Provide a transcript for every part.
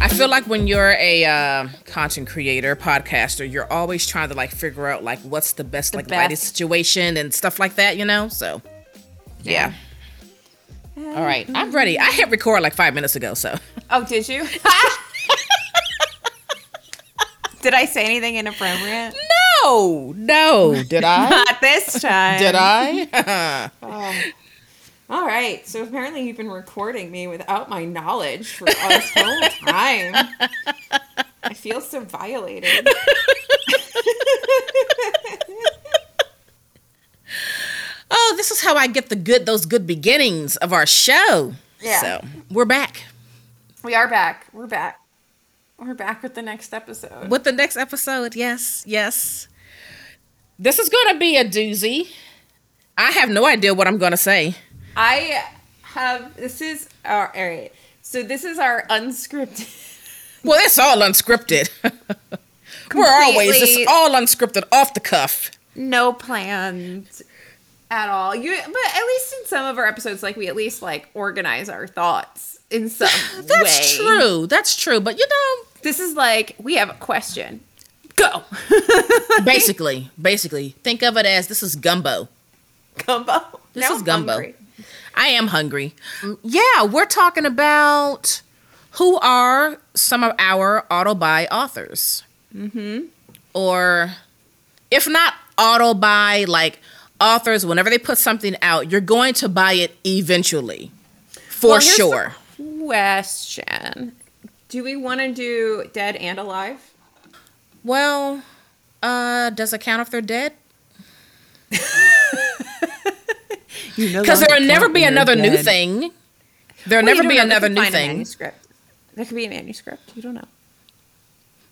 I feel like when you're a content creator, podcaster, you're always trying to like figure out like what's the best lighting situation and stuff like that, you know? So, yeah. All right, I'm ready. I hit record like 5 minutes ago, so. Oh, did you? Did I say anything inappropriate? No. Did I? Not this time. Did I? All right. So apparently you've been recording me without my knowledge for this whole time. I feel so violated. Oh, this is how I get those good beginnings of our show. Yeah. So we're back. We are back. We're back with the next episode. Yes. This is going to be a doozy. I have no idea what I'm going to say. All right. So this is our unscripted. Well, it's all unscripted. It's all unscripted, off the cuff. No plans at all. But at least in some of our episodes, like we at least like organize our thoughts in some way. That's true. But you know. This is like, we have a question. Go. Basically. Think of it as this is gumbo. This is gumbo. I am hungry. Yeah, we're talking about who are some of our auto-buy authors. Mm-hmm. Or if not auto-buy, like authors, whenever they put something out, you're going to buy it eventually. Sure. Question. Do we want to do dead and alive? Well, does it count if they're dead? Because there will never be another new thing. There will never be another new thing. There could be a manuscript. You don't know.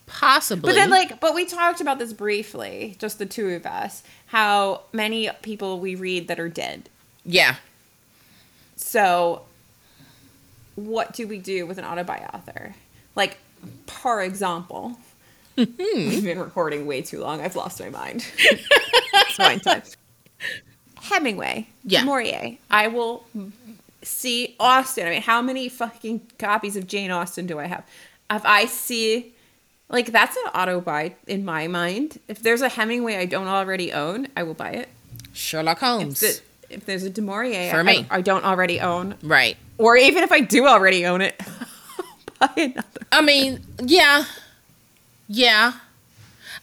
Possibly. But we talked about this briefly, just the two of us, how many people we read that are dead. Yeah. So, what do we do with an autobi author? Like, for example... Mm-hmm. We've been recording way too long. I've lost my mind. It's mine time. Hemingway. Yeah. Maurier. I will see Austen. I mean, how many fucking copies of Jane Austen do I have? If I see... Like, that's an auto-buy in my mind. If there's a Hemingway I don't already own, I will buy it. Sherlock Holmes. If there's a du Maurier I don't already own. Right. Or even if I do already own it, I'll buy another. I mean, yeah... Yeah.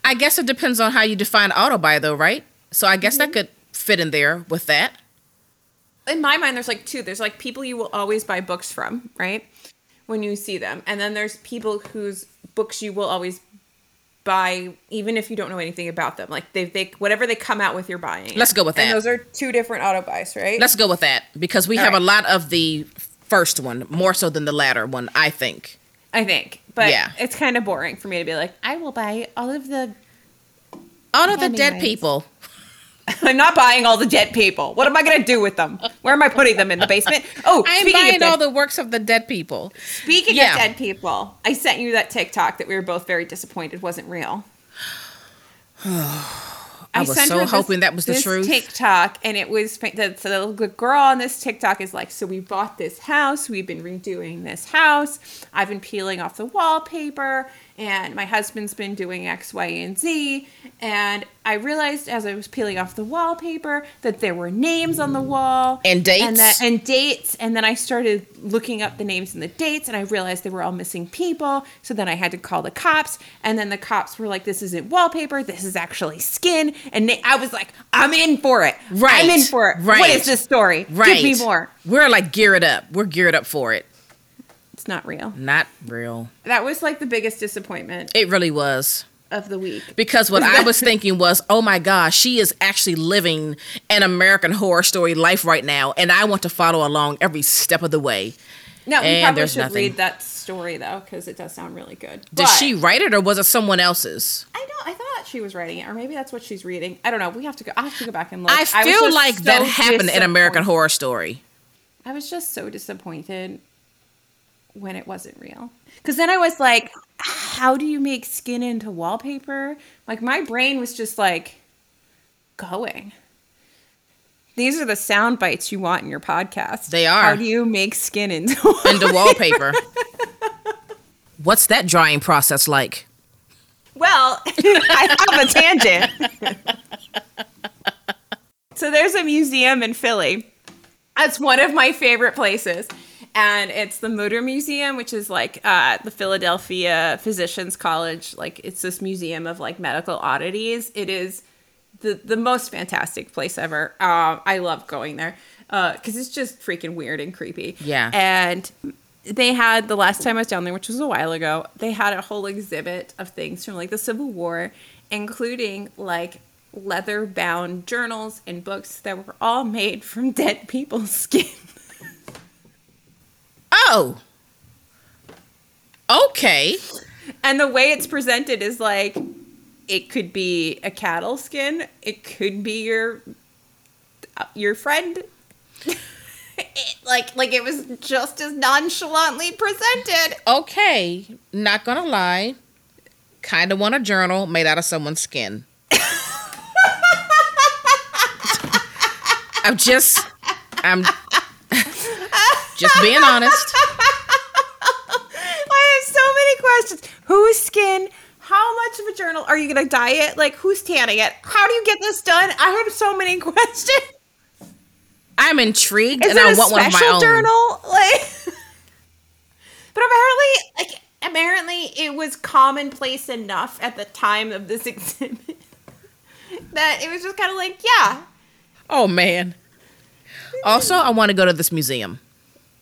I guess it depends on how you define auto-buy, though, right? So I guess that could fit in there with that. In my mind, there's like two. There's like people you will always buy books from, right? When you see them. And then there's people whose books you will always buy, even if you don't know anything about them. Like they whatever they come out with, you're buying. Let's go with that. And those are two different auto-buys, right? Let's go with that. Because we have a lot of the first one, more so than the latter one, I think. But it's kind of boring for me to be like, I will buy all of the dead people. I'm not buying all the dead people. What am I going to do with them? Where am I putting them? In the basement? Oh, I'm buying all the works of the dead people. Speaking of dead people, I sent you that TikTok that we were both very disappointed wasn't real. I was so hoping that was the truth. TikTok, and it was the girl on this TikTok is like, so we bought this house, we've been redoing this house, I've been peeling off the wallpaper, and my husband's been doing X, Y, and Z, and I realized as I was peeling off the wallpaper that there were names on the wall. And dates. And dates, and then I started looking up the names and the dates, and I realized they were all missing people, so then I had to call the cops, and then the cops were like, this isn't wallpaper, this is actually skin. And I was like, I'm in for it. Right. I'm in for it. Right. What is this story? Right. Give me more. We're like, gear it up. We're geared up for it. It's not real. Not real. That was like the biggest disappointment. It really was. Of the week. Because what I was thinking was, oh my gosh, she is actually living an American Horror Story life right now. And I want to follow along every step of the way. No, you probably should read that story, though, because it does sound really good. Did she write it, or was it someone else's? I thought she was writing it, or maybe that's what she's reading. I don't know. I have to go back and look. I feel like that happened in American Horror Story. I was just so disappointed when it wasn't real. Because then I was like, how do you make skin into wallpaper? Like, my brain was just like going. These are the sound bites you want in your podcast. They are. How do you make skin into wallpaper? What's that drying process like? Well, I have a tangent. So there's a museum in Philly. That's one of my favorite places. And it's the Mütter Museum, which is like the Philadelphia Physicians College. Like, it's this museum of like medical oddities. It is the most fantastic place ever. I love going there because it's just freaking weird and creepy. Yeah. And they had, the last time I was down there, which was a while ago, they had a whole exhibit of things from like the Civil War, including like leather-bound journals and books that were all made from dead people's skin. Oh. Okay. And the way it's presented is like, it could be a cattle skin. It could be your friend. Like it was just as nonchalantly presented. Okay. Not gonna lie. Kinda want a journal made out of someone's skin. I'm just being honest. I have so many questions. Whose skin? How much of a journal? Are you going to dye it? Like, who's tanning it? How do you get this done? I have so many questions. I'm intrigued. Is and it I a want one of my own. Journal? Like, but apparently it was commonplace enough at the time of this exhibit that it was just kind of like, yeah. Oh, man. Also, I want to go to this museum.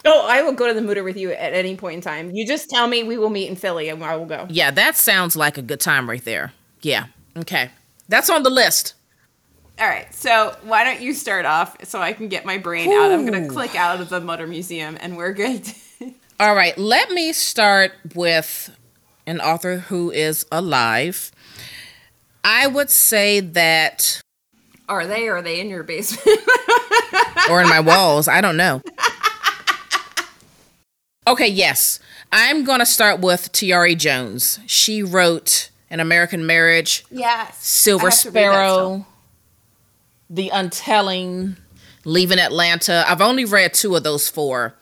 Oh, I will go to the Mütter with you at any point in time. You just tell me, we will meet in Philly and I will go. Yeah, that sounds like a good time right there. Yeah. Okay. That's on the list. All right. So why don't you start off so I can get my brain out. I'm going to click out of the Mütter Museum and we're good. All right. Let me start with an author who is alive. I would say that... Are they? Or are they in your basement? Or in my walls? I don't know. Okay, yes. I'm going to start with Tiare Jones. She wrote An American Marriage, yes, Silver Sparrow, The Untelling, Leaving Atlanta. I've only read two of those four,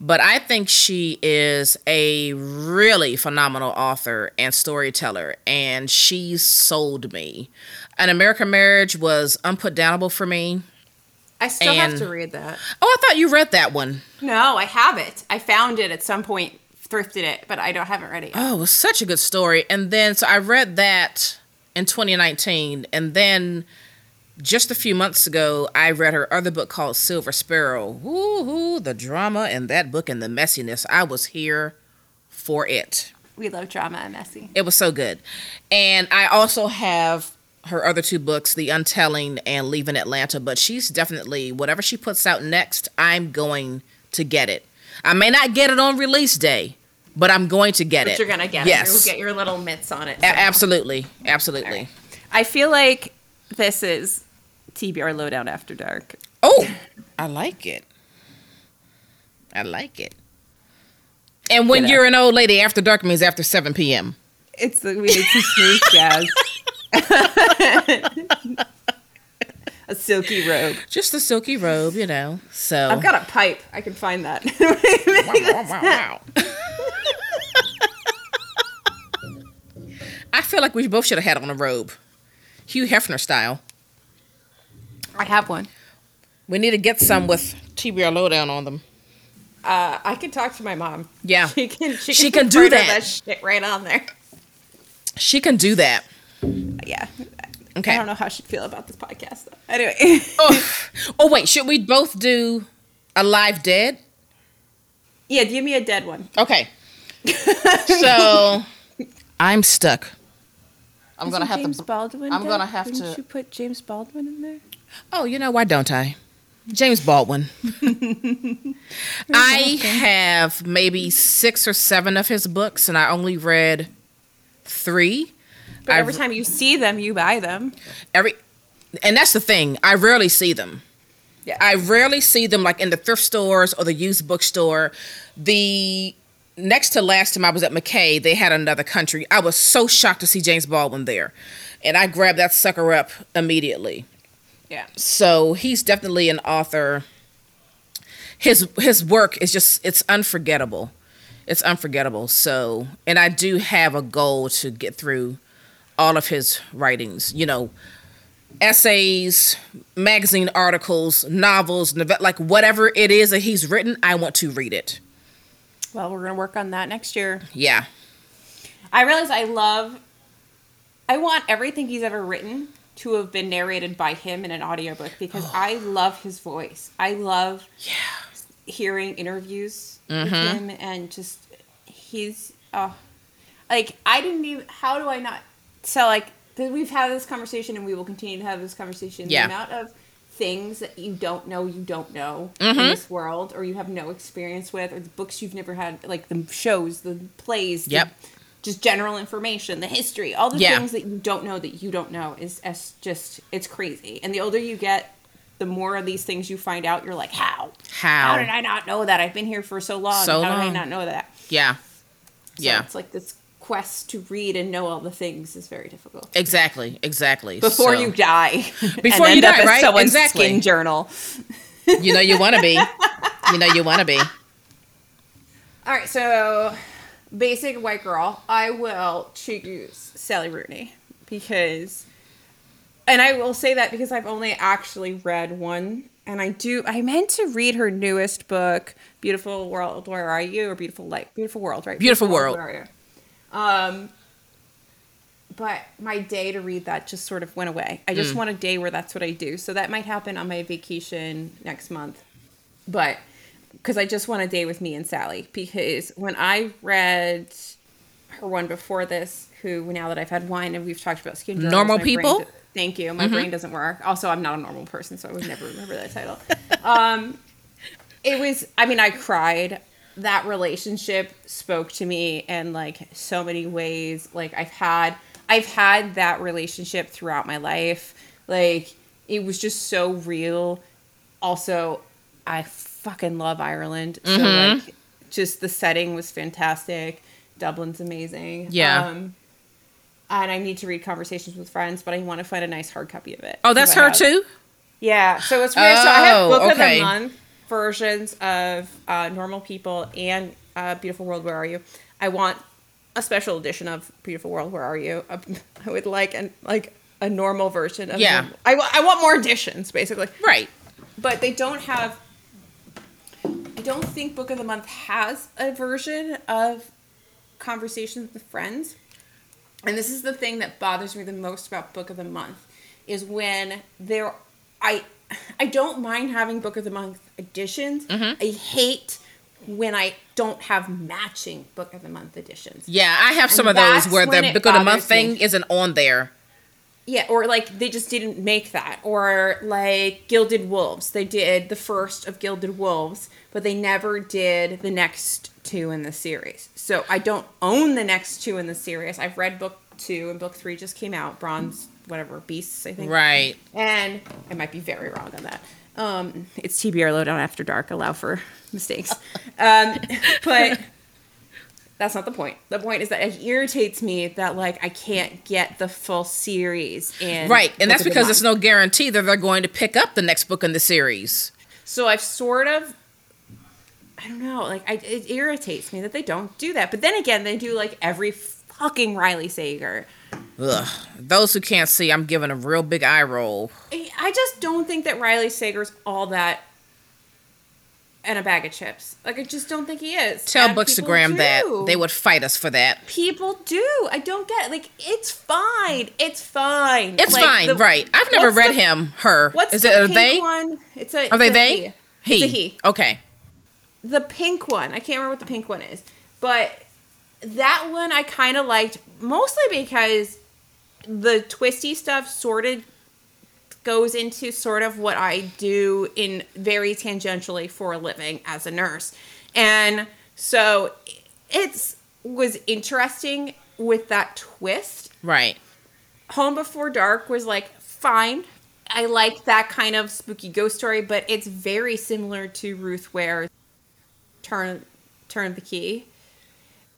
but I think she is a really phenomenal author and storyteller, and she sold me. An American Marriage was unputdownable for me. I still have to read that. Oh, I thought you read that one. No, I have it. I found it at some point, thrifted it, but haven't read it yet. Oh, it was such a good story. And then, so I read that in 2019. And then just a few months ago, I read her other book called Silver Sparrow. Woo-hoo, the drama in that book and the messiness. I was here for it. We love drama and messy. It was so good. And I also have her other two books, The Untelling and Leaving Atlanta, but she's definitely, whatever she puts out next, I'm going to get it. I may not get it on release day, but I'm going to get it. You're going to get it. You'll get your little mitts on it. Absolutely. Absolutely. Right. I feel like this is TBR Lowdown After Dark. Oh, I like it. I like it. And when you're an old lady, After Dark means after 7 p.m. We need some smooth jazz. A silky robe. Just a silky robe, you know. So I've got a pipe. I can find that. Wow. I feel like we both should have had on a robe. Hugh Hefner style. I have one. We need to get some with TBR Lowdown on them. I can talk to my mom. Yeah. She can do that shit right on there. She can do that. Yeah. Okay. I don't know how she'd feel about this podcast, though. Anyway. Oh, wait. Should we both do a live dead? Yeah, give me a dead one. Okay. So, I'm stuck. I'm going to have James Baldwin. I'm going to have to. Didn't you put James Baldwin in there? Oh, you know, why don't I? James Baldwin. I have maybe 6 or 7 of his books, and I only read 3. But every time you see them, you buy them. And that's the thing. I rarely see them. Yeah. I rarely see them like in the thrift stores or the used bookstore. The next to last time I was at McKay, they had Another Country. I was so shocked to see James Baldwin there. And I grabbed that sucker up immediately. Yeah. So he's definitely an author. His work is just, it's unforgettable. It's unforgettable. So, and I do have a goal to get through all of his writings, you know, essays, magazine articles, novels, like whatever it is that he's written, I want to read it. Well, we're going to work on that next year. Yeah. I realize I want everything he's ever written to have been narrated by him in an audiobook because I love his voice. I love hearing interviews with him and just he's, like, I didn't even, how do I not, so like, we've had this conversation and we will continue to have this conversation. Yeah. The amount of things that you don't know in this world or you have no experience with or the books you've never had, like the shows, the plays, the, just general information, the history, all the things that you don't know is just, it's crazy. And the older you get, the more of these things you find out, you're like, how did I not know that? I've been here for so long. How did I not know that? Yeah. Yeah. So it's like this quest to read and know all the things is very difficult. Exactly. Before you die. Before you die, right? Someone's skin journal. You know you want to be. All right, so basic white girl, I will choose Sally Rooney because, and I will say that because I've only actually read one, and I meant to read her newest book, Beautiful World, Where Are You? Or Beautiful World, right? Beautiful World. Where Are You? But my day to read that just sort of went away. I just want a day where that's what I do. So that might happen on my vacation next month. But because I just want a day with me and Sally, because when I read her one before this, who now that I've had wine and we've talked about skin journals, Normal People. Thank you. My brain doesn't work. Also, I'm not a normal person, so I would never remember that title. It was, I mean, I cried. That relationship spoke to me in like so many ways. Like I've had that relationship throughout my life. Like it was just so real. Also, I fucking love Ireland. Mm-hmm. So like just the setting was fantastic. Dublin's amazing. Yeah. And I need to read Conversations with Friends, but I want to find a nice hard copy of it. Oh, that's her too? Yeah. So it's weird. So I have Book of the Month versions of Normal People and Beautiful World, Where Are You? I want a special edition of Beautiful World, Where Are You? I would like a normal version of normal. I want more editions, basically. Right. But they don't have... I don't think Book of the Month has a version of Conversations with Friends. And this is the thing that bothers me the most about Book of the Month, is when there... I don't mind having Book of the Month editions. Mm-hmm. I hate when I don't have matching Book of the Month editions. Yeah, I have some of those where the Book of the Month thing isn't on there. Yeah, or like they just didn't make that. Or like Gilded Wolves. They did the first of Gilded Wolves, but they never did the next two in the series. So I don't own the next two in the series. I've read Book 2 and Book 3 just came out. Bronze... whatever, Beasts, I think. Right. And I might be very wrong on that. It's TBR Lowdown After Dark. Allow for mistakes. But that's not the point. The point is that it irritates me that, like, I can't get the full series in. Right, and that's because there's no guarantee that they're going to pick up the next book in the series. So I've sort of... I don't know. Like, it irritates me that they don't do that. But then again, they do, like, every fucking Riley Sager. Ugh. Those who can't see, I'm giving a real big eye roll. I just don't think that Riley Sager's all that and a bag of chips. Like, I just don't think he is. Tell Bookstagram that. They would fight us for that. People do. I don't get it. Like, it's fine. It's fine, right. I've never read her. What's is the it, pink they? One? It's a, are they a they? He. It's a he. Okay. The pink one. I can't remember what the pink one is. But... that one I kind of liked, mostly because the twisty stuff sort of goes into sort of what I do in very tangentially for a living as a nurse. And so it was interesting with that twist. Right. Home Before Dark was like, fine. I like that kind of spooky ghost story, but it's very similar to Ruth Ware's Turn the Key.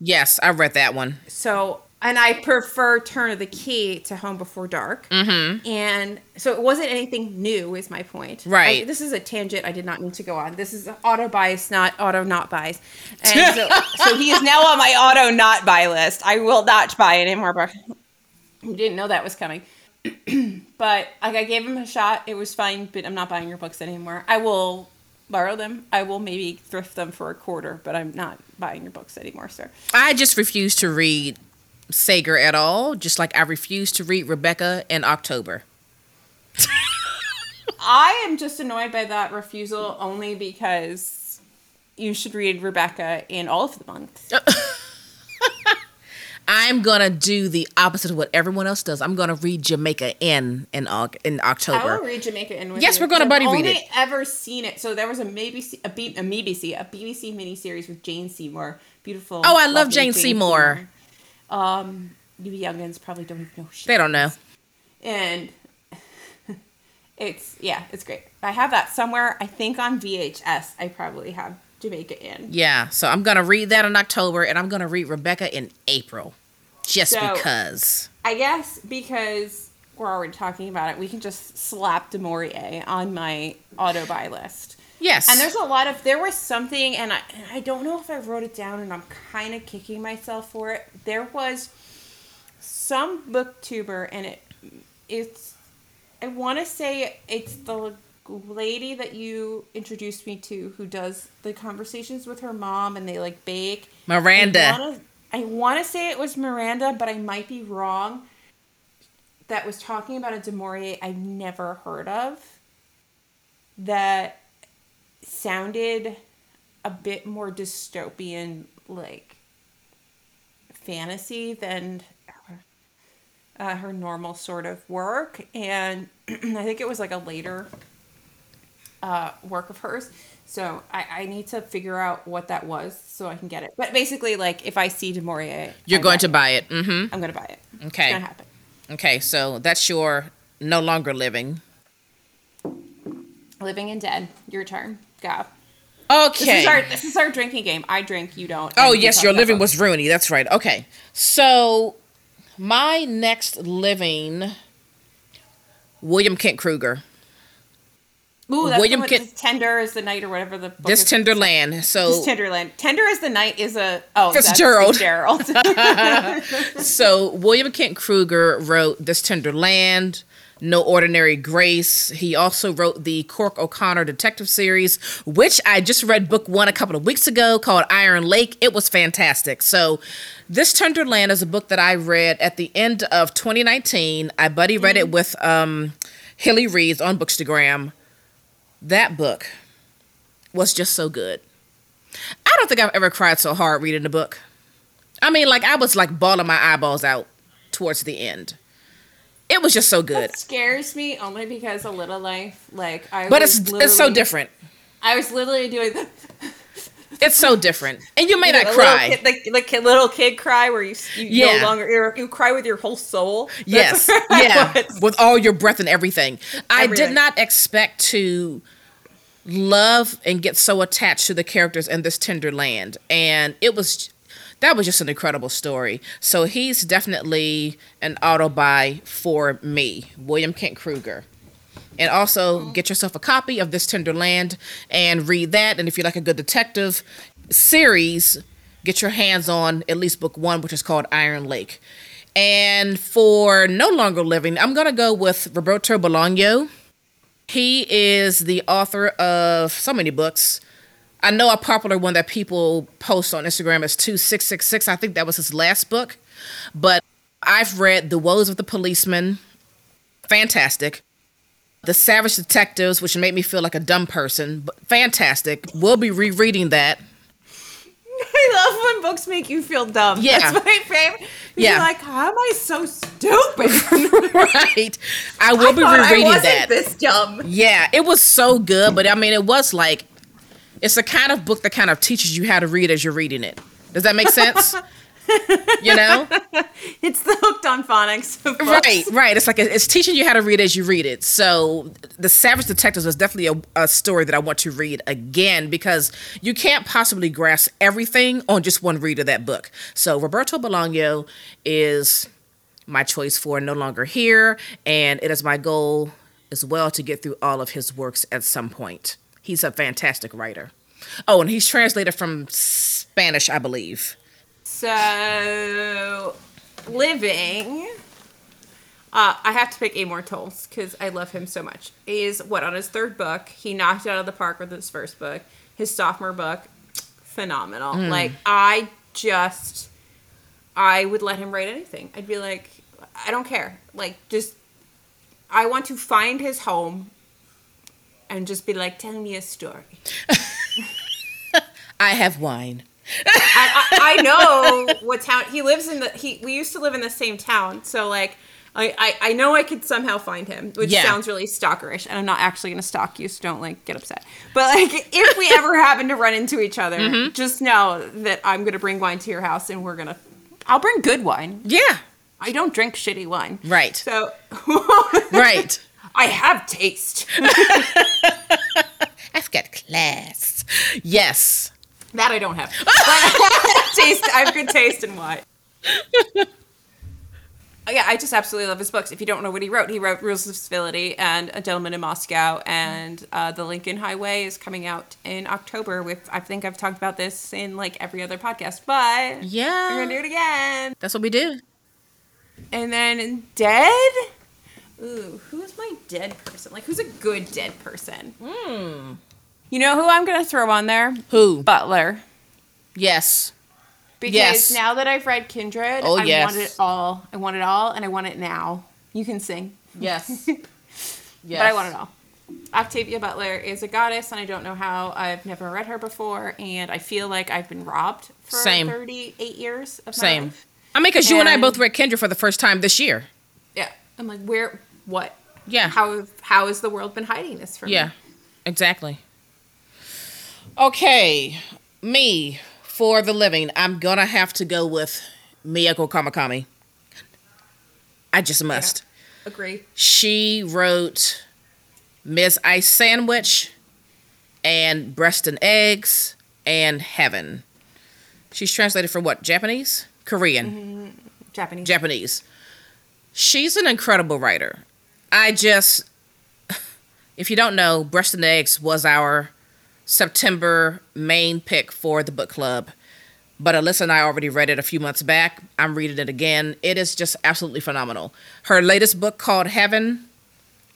Yes, I read that one. So, and I prefer Turn of the Key to Home Before Dark. Mm-hmm. And so it wasn't anything new, is my point. Right. This is a tangent I did not mean to go on. This is auto bias, not auto not buys. And so he is now on my auto not buy list. I will not buy anymore. But I didn't know that was coming. But like, I gave him a shot. It was fine, but I'm not buying your books anymore. I will borrow them. I will maybe thrift them for $25, but I'm not buying your books anymore, sir. I just refuse to read Sager at all, just like I refuse to read Rebecca in October. I am just annoyed by that refusal only because you should read Rebecca in all of the months. I'm going to do the opposite of what everyone else does. I'm going to read Jamaica Inn in October. I will read Jamaica Inn with you. Yes, we're going to buddy read it. I've only ever seen it. So there was a BBC miniseries with Jane Seymour. Beautiful. Oh, I love Jane Seymour. You youngins probably don't even know shit. They don't know. And it's great. I have that somewhere. I think on VHS I probably have Jamaica Inn. Yeah, so I'm going to read that in October, and I'm going to read Rebecca in April. Because. I guess because we're already talking about it, we can just slap du Maurier on my auto-buy list. Yes. And there was something, and I don't know if I wrote it down, and I'm kind of kicking myself for it. There was some booktuber, and I want to say it's the lady that you introduced me to who does the conversations with her mom, and they like bake. Miranda. I want to say it was Miranda, but I might be wrong. That was talking about a du Maurier I've never heard of. That sounded a bit more dystopian, like fantasy than her normal sort of work. And I think it was like a later work of hers. So I need to figure out what that was so I can get it. But basically, like, if I see du Maurier, you're going to buy it. Mm-hmm. I'm going to buy it. Okay. It's going to happen. Okay. So that's your no longer living and dead. Your turn. Go. Okay. This is our drinking game. I drink, you don't. Oh, yes, your living was Rooney. That's right. Okay. So my next living, William Kent Krueger. Ooh, that's William Kent. Tender as the Night or whatever the book is. Tenderland. Tender as the Night is Fitzgerald. So William Kent Krueger wrote This Tender Land, No Ordinary Grace. He also wrote the Cork O'Connor detective series, which I just read book one a couple of weeks ago called Iron Lake. It was fantastic. So This Tender Land is a book that I read at the end of 2019. I buddy read it with Hilly Reeves on Bookstagram. That book was just so good. I don't think I've ever cried so hard reading a book. I mean, like, I was like bawling my eyeballs out towards the end. It was just so good. It scares me only because A Little Life, like, but it's so different. I was literally doing that. It's so different, and you may not cry. Little kid cry where you no longer you cry with your whole soul. That's with all your breath and everything. I did not expect to love and get so attached to the characters in This Tender Land, and that was just an incredible story. So he's definitely an auto buy for me, William Kent Krueger. And also get yourself a copy of This Tender Land and read that. And if you like a good detective series, get your hands on at least book one, which is called Iron Lake. And for no longer living, I'm going to go with Roberto Bolaño. He is the author of so many books. I know a popular one that people post on Instagram is 2666. I think that was his last book. But I've read The Woes of the Policeman. Fantastic. The Savage Detectives, which made me feel like a dumb person. But fantastic. We'll be rereading that. I love when books make you feel dumb. Yeah. That's my favorite. You're like, how am I so stupid? Right. I will be rereading that. I wasn't this dumb. Yeah. It was so good. But I mean, it was like, it's the kind of book that kind of teaches you how to read as you're reading it. Does that make sense? you know? It's the hooked on phonics. Right. It's like it's teaching you how to read as you read it. So The Savage Detectives was definitely a story that I want to read again, because you can't possibly grasp everything on just one read of that book. So Roberto Bolaño is my choice for No Longer Here, and it is my goal as well to get through all of his works at some point. He's a fantastic writer. Oh, and he's translated from Spanish, I believe. So, Living, I have to pick Amor Towles because I love him so much. He is, on his third book. He knocked it out of the park with his first book. His sophomore book, phenomenal. Like, I would let him write anything. I'd be like, I don't care. Like, just, I want to find his home and just be like, tell me a story. I have wine. I know what town he lives in. We used to live in the same town, so like I know I could somehow find him, which sounds really stalkerish, and I'm not actually going to stalk you, so don't like get upset. But like if we ever happen to run into each other, just know that I'm going to bring wine to your house, and I'll bring good wine. Yeah, I don't drink shitty wine. Right. So right. I have taste. I've got class. Yes. That I don't have. I have good taste in wine. Yeah, I just absolutely love his books. If you don't know what he wrote Rules of Civility and A Gentleman in Moscow, and The Lincoln Highway is coming out in October with, I think I've talked about this in like every other podcast, but yeah, we're going to do it again. That's what we do. And then Dead. Ooh, who's my dead person? Like, who's a good dead person? You know who I'm going to throw on there? Who? Butler. Yes. Because now that I've read Kindred, I want it all. I want it all, and I want it now. You can sing. Yes. Yes. But I want it all. Octavia Butler is a goddess, and I don't know how. I've never read her before, and I feel like I've been robbed for 38 years of my life. I mean, because you and I both read Kindred for the first time this year. Yeah. I'm like, where, what? Yeah. How has the world been hiding this from me? Yeah, exactly. Okay, me for The Living. I'm going to have to go with Miyako Kamikami. I just must. Yeah, agree. She wrote Miss Ice Sandwich and Breasts and Eggs and Heaven. She's translated from what? Japanese? Korean? Japanese. She's an incredible writer. If you don't know, Breasts and Eggs was our September main pick for the book club, but Alyssa and I already read it a few months back. I'm reading it again. It is just absolutely phenomenal. Her latest book called Heaven,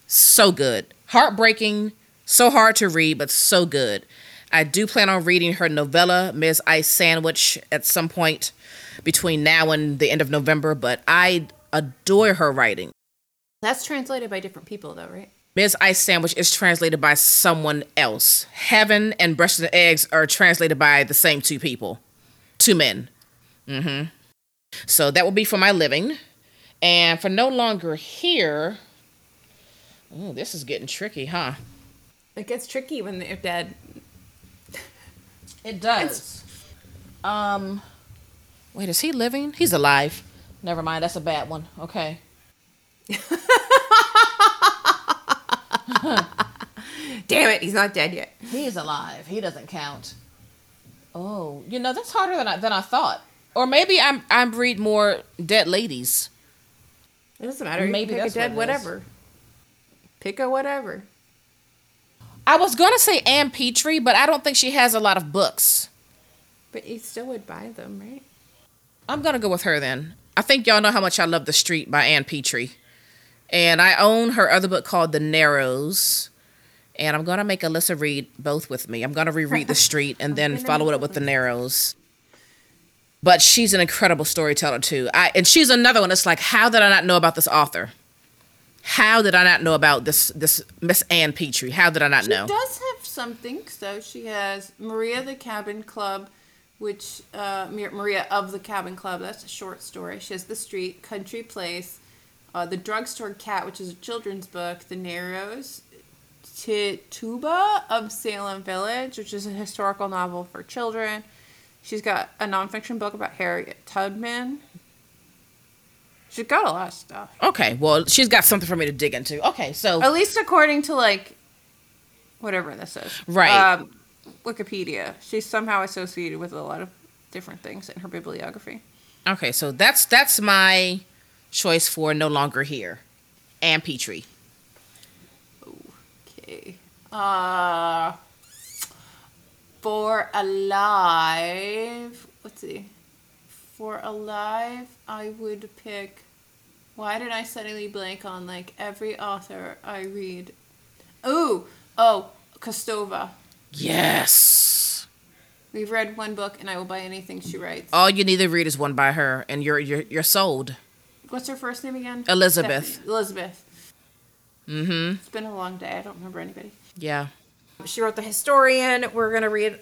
so good. Heartbreaking, so hard to read, but so good. I do plan on reading her novella, Ms. Ice Sandwich, at some point between now and the end of November, but I adore her writing. That's translated by different people though, right? Ms. Ice Sandwich is translated by someone else. Heaven and Breasts and Eggs are translated by the same two people. Two men. So that will be for my Living. And for No Longer Here... Ooh, this is getting tricky, huh? It gets tricky when they're dead. It does. Wait, is he living? He's alive. Never mind, that's a bad one. Okay. Damn it, he's not dead yet. He's alive. He doesn't count. Oh, you know, that's harder than I thought. Or maybe I read more dead ladies. It doesn't matter. Maybe pick a dead whatever. Pick a whatever. I was going to say Ann Petry, but I don't think she has a lot of books. But you still would buy them, right? I'm going to go with her then. I think y'all know how much I love The Street by Ann Petry. And I own her other book called The Narrows. And I'm going to make Alyssa read both with me. I'm going to reread The Street and then follow it up with The Narrows. But she's an incredible storyteller, too. And she's another one. It's like, how did I not know about this author? How did I not know about this Miss Ann Petry? How did I not know? She does have something, though. She has Maria the Cabin Club, which Maria of the Cabin Club. That's a short story. She has The Street, Country Place, The Drugstore Cat, which is a children's book, The Narrows, Tituba of Salem Village, which is a historical novel for children, She's got a nonfiction book about Harriet Tubman. She's got a lot of stuff. Okay, well, she's got something for me to dig into. Okay, so... At least according to, like, whatever this is. Right. Wikipedia. She's somehow associated with a lot of different things in her bibliography. Okay, so that's my choice for No Longer Here. Ann Petry. Okay. For Alive... Let's see. For Alive, I would pick... Why did I suddenly blank on, like, every author I read? Oh, Kostova. Yes. We've read one book, and I will buy anything she writes. All you need to read is one by her, and you're sold. What's her first name again? Elizabeth. Mm-hmm. It's been a long day. I don't remember anybody. Yeah. She wrote The Historian. We're going to read...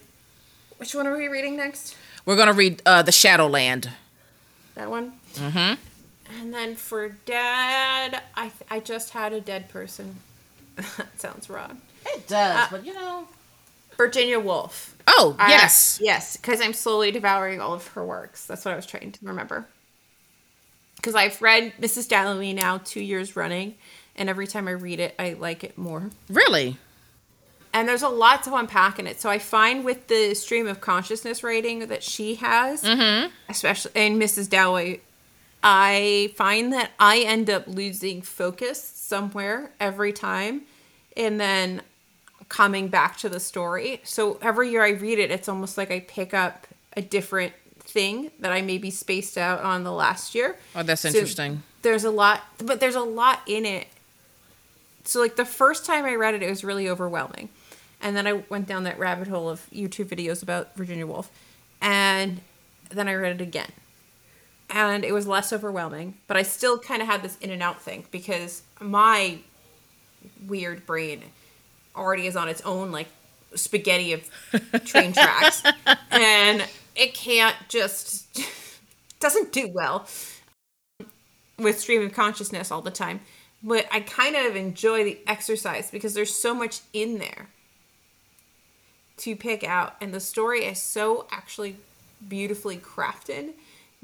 Which one are we reading next? We're going to read The Shadowland. That one? Mm-hmm. And then for Dad, I just had a dead person. That sounds wrong. It does, but you know... Virginia Woolf. Oh, yes. Yes, because I'm slowly devouring all of her works. That's what I was trying to remember. Because I've read Mrs. Dalloway now 2 years running, and every time I read it, I like it more. Really? And there's a lot to unpack in it. So I find with the stream of consciousness writing that she has, mm-hmm. especially in Mrs. Dalloway, I find that I end up losing focus somewhere every time and then coming back to the story. So every year I read it, it's almost like I pick up a different thing that I maybe spaced out on the last year. Oh, that's interesting. There's a lot in it. So, like, the first time I read it, it was really overwhelming. And then I went down that rabbit hole of YouTube videos about Virginia Woolf. And then I read it again. And it was less overwhelming. But I still kind of had this in and out thing because my weird brain already is on its own, like, spaghetti of train tracks. And it can't just... doesn't do well with stream of consciousness all the time. But I kind of enjoy the exercise because there's so much in there to pick out. And the story is so actually beautifully crafted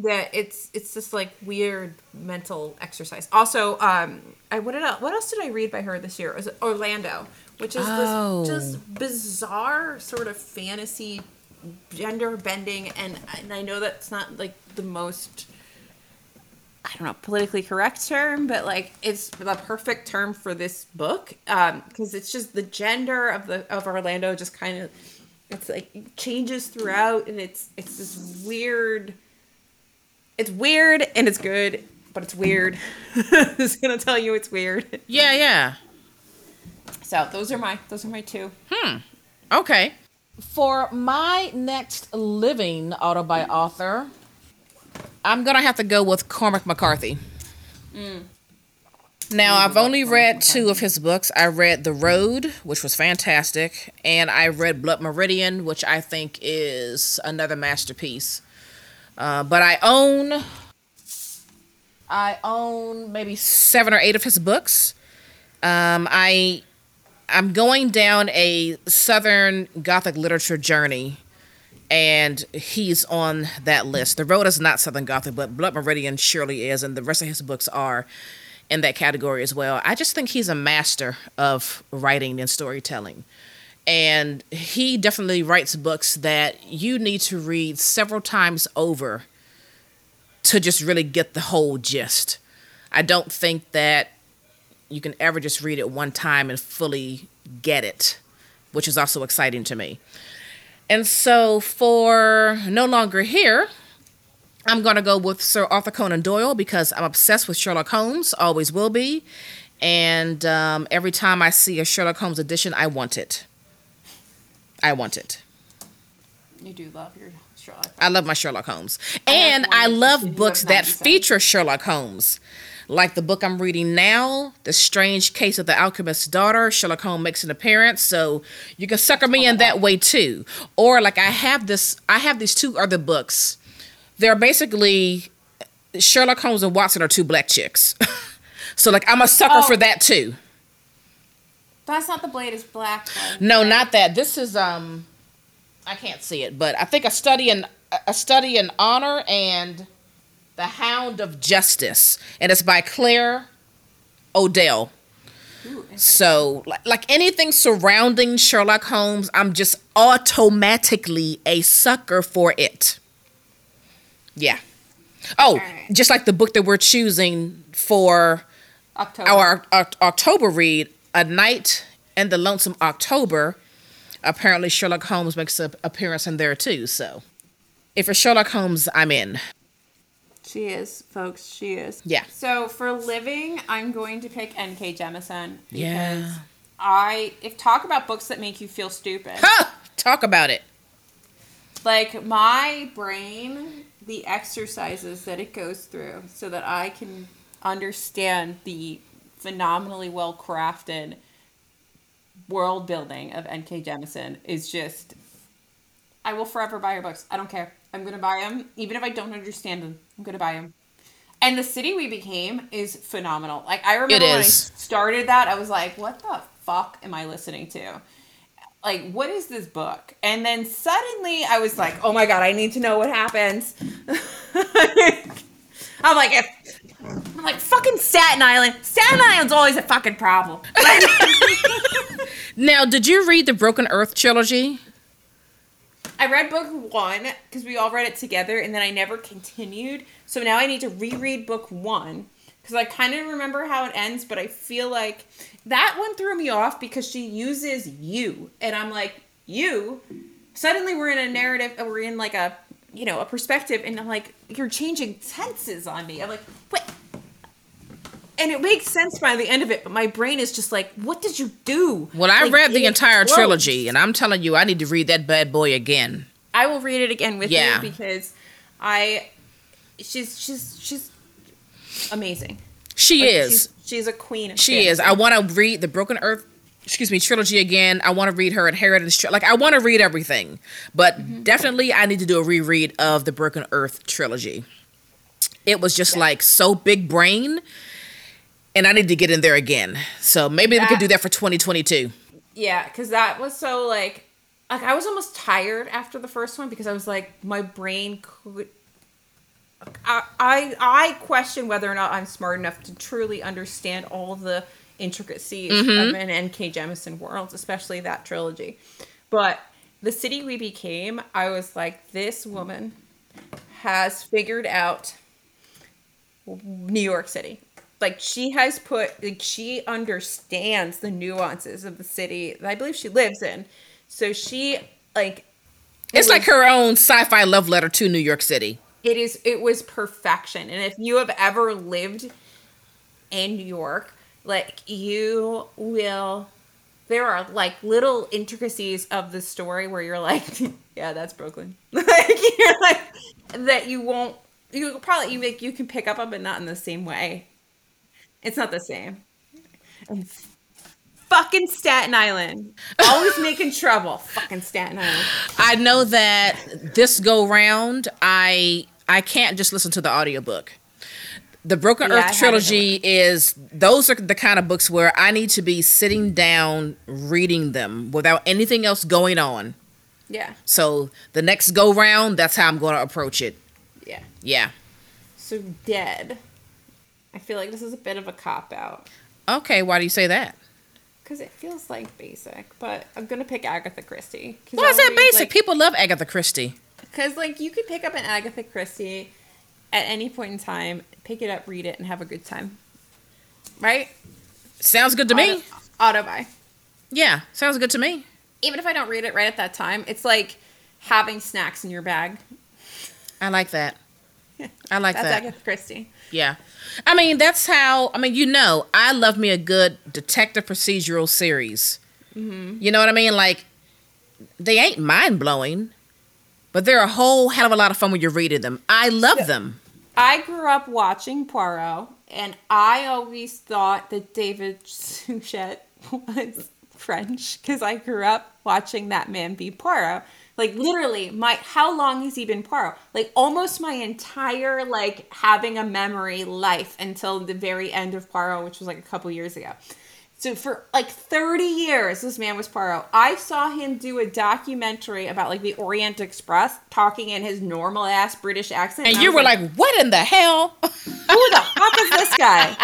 that it's this, like, weird mental exercice. Also, what else did I read by her this year? It was Orlando, which is this just bizarre sort of fantasy gender bending. And I know that's not, like, the most... I don't know, politically correct term, but, like, it's the perfect term for this book because it's just the gender of Orlando just kind of, it's like changes throughout, and it's this weird. It's weird and it's good, but it's weird. It's gonna tell you it's weird. Yeah. So those are my two. Okay. For my next living author. I'm going to have to go with Cormac McCarthy. Mm. Now, I've only read two of his books. I read The Road, which was fantastic, and I read Blood Meridian, which I think is another masterpiece. But I own maybe 7 or 8 of his books. I'm going down a Southern Gothic literature journey. And he's on that list. The Road is not Southern Gothic, but Blood Meridian surely is, and the rest of his books are in that category as well. I just think he's a master of writing and storytelling. And he definitely writes books that you need to read several times over to just really get the whole gist. I don't think that you can ever just read it one time and fully get it, which is also exciting to me. And so for No Longer Here, I'm going to go with Sir Arthur Conan Doyle because I'm obsessed with Sherlock Holmes, always will be. And every time I see a Sherlock Holmes edition, I want it. You do love your Sherlock Holmes. I love my Sherlock Holmes. And I love books that feature Sherlock Holmes. Like the book I'm reading now, The Strange Case of the Alchemist's Daughter, Sherlock Holmes makes an appearance, so you can sucker me in that way too. Or like I have these two other books. They're basically Sherlock Holmes and Watson are two black chicks. So like I'm a sucker for that too. That's not The Blade is Black. One. No, not that. This is I can't see it, but I think A Study in A Study in Honor and The Hound of Justice, and it's by Claire O'Dell. Ooh, so, like anything surrounding Sherlock Holmes, I'm just automatically a sucker for it. Yeah. Oh, right. Just like the book that we're choosing for October. our October read, A Night in the Lonesome October. Apparently, Sherlock Holmes makes an appearance in there too. So, if it's Sherlock Holmes, I'm in. She is, folks. She is. Yeah. So for living, I'm going to pick N.K. Jemisin. Yeah. Talk about books that make you feel stupid. Ha! Talk about it. Like my brain, the exercises that it goes through so that I can understand the phenomenally well-crafted world building of N.K. Jemisin is just, I will forever buy her books. I don't care. I'm going to buy them. Even if I don't understand them, I'm going to buy them. And The City We Became is phenomenal. Like, I remember when I started that, I was like, what the fuck am I listening to? Like, what is this book? And then suddenly I was like, oh my God, I need to know what happens. I'm like, fucking Staten Island. Staten Island's always a fucking problem. Now, did you read the Broken Earth trilogy? I read book one because we all read it together, and then I never continued. So now I need to reread book one because I kind of remember how it ends, but I feel like that one threw me off because she uses you. And I'm like, you? Suddenly we're in a narrative, or we're in like a, you know, a perspective, and I'm like, you're changing tenses on me. I'm like, what? And it makes sense by the end of it, but my brain is just like, what did you do? Well, I read the entire trilogy, and I'm telling you, I need to read that bad boy again. I will read it again with you because she's amazing. She is. She's a queen. She is. I want to read the Broken Earth, trilogy again. I want to read her Inheritance. Like, I want to read everything, but definitely I need to do a reread of the Broken Earth trilogy. It was just like so big brain. And I need to get in there again. So maybe we could do that for 2022. Yeah, because that was so like I was almost tired after the first one because I was like, my brain could... I question whether or not I'm smart enough to truly understand all the intricacies of an N.K. Jemisin world, especially that trilogy. But The City We Became, I was like, this woman has figured out New York City. Like, she has she understands the nuances of the city that I believe she lives in. So she, it's like her own sci-fi love letter to New York City. It is. It was perfection. And if you have ever lived in New York, you will, there are, little intricacies of the story where you're like, yeah, that's Brooklyn. You're like, that you won't, you can pick up on, but not in the same way. It's not the same. Fucking Staten Island. Always making trouble. Fucking Staten Island. I know that this go round, I can't just listen to the audiobook. The Broken Earth trilogy those are the kind of books where I need to be sitting down reading them without anything else going on. Yeah. So the next go round, that's how I'm going to approach it. Yeah. Yeah. So Dead. I feel like this is a bit of a cop-out. Okay, why do you say that? Because it feels like basic, but I'm going to pick Agatha Christie. Why is that basic? People love Agatha Christie. Because, you could pick up an Agatha Christie at any point in time, pick it up, read it, and have a good time. Right? Sounds good to me. Auto-buy. Yeah, sounds good to me. Even if I don't read it right at that time, it's like having snacks in your bag. I like that. That's Agatha Christie. Yeah. I love me a good detective procedural series. Mm-hmm. You know what I mean? Like, they ain't mind-blowing, but they're a whole hell of a lot of fun when you're reading them. I love them. I grew up watching Poirot, and I always thought that David Suchet was French, because I grew up watching that man be Poirot. Like, literally, how long has he been Poirot? Like, almost my entire, having a memory life until the very end of Poirot, which was, a couple years ago. So for like 30 years, this man was Poirot. I saw him do a documentary about like the Orient Express talking in his normal ass British accent. And you were like, what in the hell? Who the fuck is this guy?